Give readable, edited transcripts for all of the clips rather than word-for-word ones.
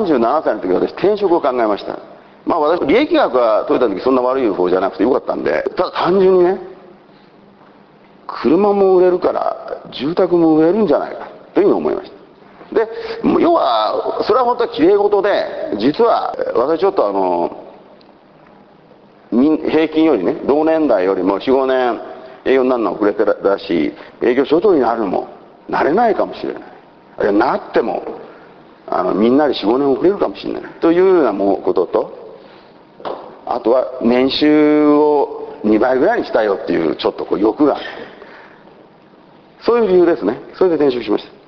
37歳の時に私転職を考えました。まあ私利益額は取れた時そんな悪い方じゃなくてよかったんで、ただ単純にね、車も売れるから住宅も売れるんじゃないかというふうに思いました。で要はそれは本当はきれい事で、実は私ちょっと平均よりね、同年代よりも 4,5 年営業になるのは遅れてたし、営業所長になるのもなれないかもしれない、あれなってもみんなで 4,5 年遅れるかもしれないというようなことと、あとは年収を2倍ぐらいにしたいよっていうちょっとこう欲がある、そういう理由ですね。それで転職しました。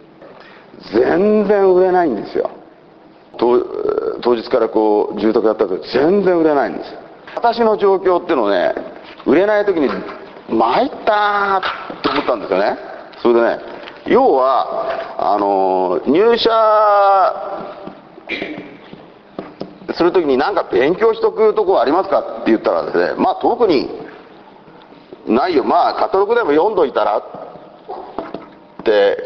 全然売れないんですよ。当日からこう住宅やったけど全然売れないんですよ。私の状況っていうのをね、売れない時に参ったーと思ったんですよね。それでね、要は入社する時に何か勉強しとくとこありますかって言ったらですね、まあ特にないよ、まあカタログでも読んどいたらって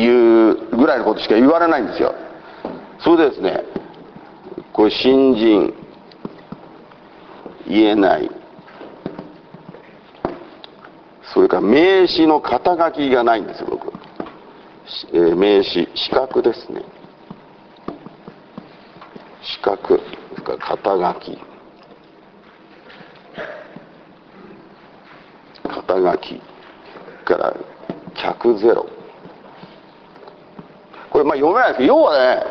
いうぐらいのことしか言われないんですよ。それでですね、これ新人言えない、それから名刺の肩書きがないんですよ僕、名刺資格ですね、資格、それから肩書きから客ゼロ、これまあ読めないですけど、要はね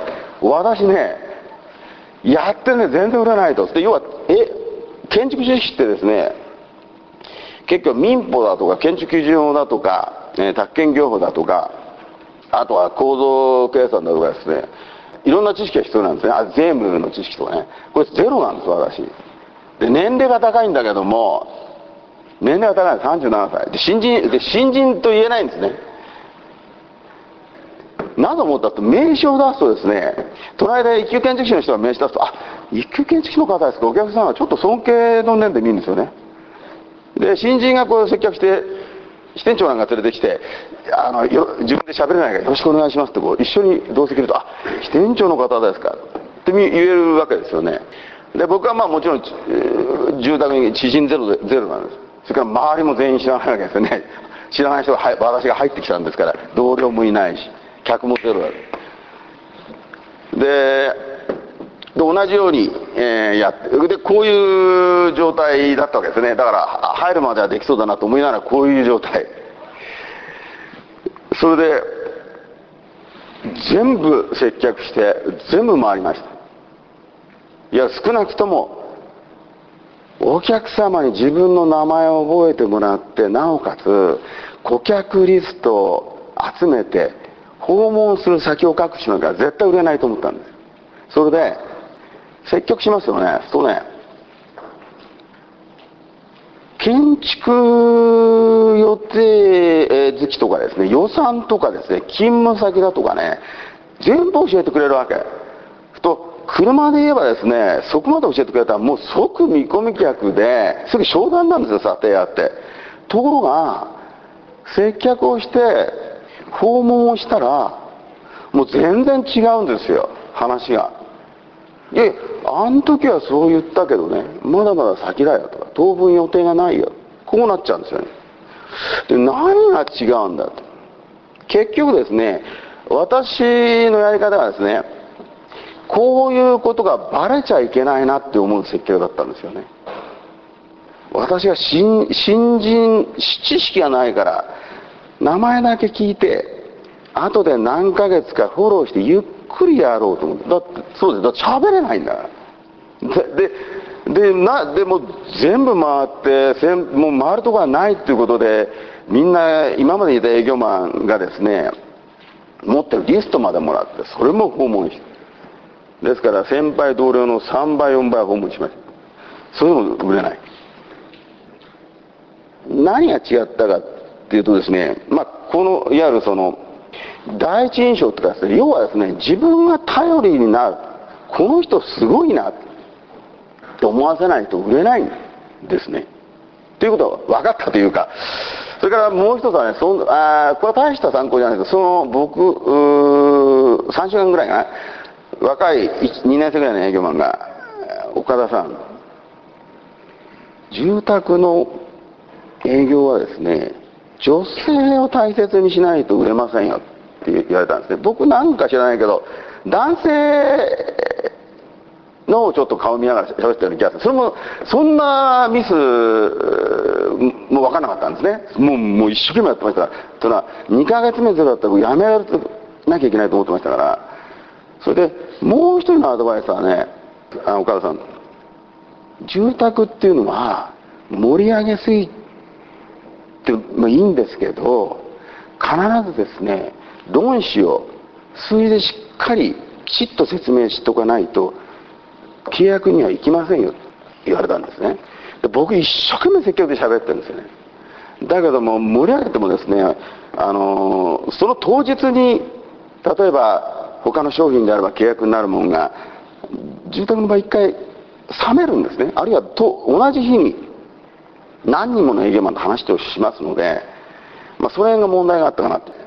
私ねやってね全然売れないと。で要は建築知識ってですね、結局民法だとか建築基準法だとか、宅建業法だとか、あとは構造計算だとかですね、いろんな知識が必要なんですね。あ、税務の知識とかね、これゼロなんです私で。年齢が高いんだけども、年齢が高いのは37歳で新人と言えないんですね。なぜ思ったと、名刺を出すとですね、隣で一級建築士の人が名刺出すと、あ、一級建築士の方ですか、お客さんはちょっと尊敬の念で見るんですよね。で新人がこう接客して支店長なんか連れてきて、自分で喋れないからよろしくお願いしますってこう一緒に同席すると、あ、支店長の方ですかって言えるわけですよね。で僕はまあもちろん住宅に知人ゼロなんです。それから周りも全員知らないわけですよね。知らない人が私が入ってきたんですから、同僚もいないし客もゼロだと。で同じように、やってでこういう状態だったわけですね。だから入るまではできそうだなと思いながら、こういう状態、それで全部接客して全部回りました。いや少なくともお客様に自分の名前を覚えてもらって、なおかつ顧客リストを集めて訪問する先を確保しなきゃ絶対売れないと思ったんです。それで接客しますよね。そうね、建築予定月とかですね、予算とかですね、勤務先だとかね、全部教えてくれるわけ。と車で言えばですね、そこまで教えてくれたらもう即見込み客ですぐ商談なんですよ、査定やって。ところが接客をして訪問をしたらもう全然違うんですよ話が。いやいや、あの時はそう言ったけどね、まだまだ先だよとか、当分予定がないよ、こうなっちゃうんですよね。で何が違うんだと。結局ですね、私のやり方はですね、こういうことがバレちゃいけないなって思う設計だったんですよね。私が新人知識がないから名前だけ聞いて、後で何ヶ月かフォローしてゆっくりやろうと思って。だってそうです、だって喋れないんだから。でも全部回ってもう回るとこはないっていうことで、みんな今までいた営業マンがですね持ってるリストまでもらって、それも訪問して、ですから先輩同僚の3倍4倍訪問しました。それも売れない。何が違ったかっていうとですね、まあこのいわゆるその第一印象とかですね、要はですね、自分が頼りになる、この人すごいなって思わせないと売れないんですねということが分かったというか。それからもう一つはね、これは大した参考じゃないですけど、その僕3週間ぐらいかな、若い2年生ぐらいの営業マンが、岡田さん、住宅の営業はですね、女性を大切にしないと売れませんよって言われたんですね。僕なんか知らないけど、男性のちょっと顔見ながら喋ってるような気がする。それもそんなミスも分からなかったんですね。もう一生懸命やってましたから。ただ2ヶ月目ゼロだったらやめられなきゃいけないと思ってましたから。それでもう一人のアドバイスはね、岡田さん、住宅っていうのは盛り上げすぎてもいいんですけど、必ずですね、論旨を数字でしっかりきちっと説明しておかないと契約には行きませんよと言われたんですね。で僕一生懸命積極で喋ってるんですよね。だけども盛り上げてもですね、その当日に例えば他の商品であれば契約になるもんが、住宅の場合一回冷めるんですね。あるいは同じ日に何人もの営業マンと話をしますので、その辺が問題があったかなと。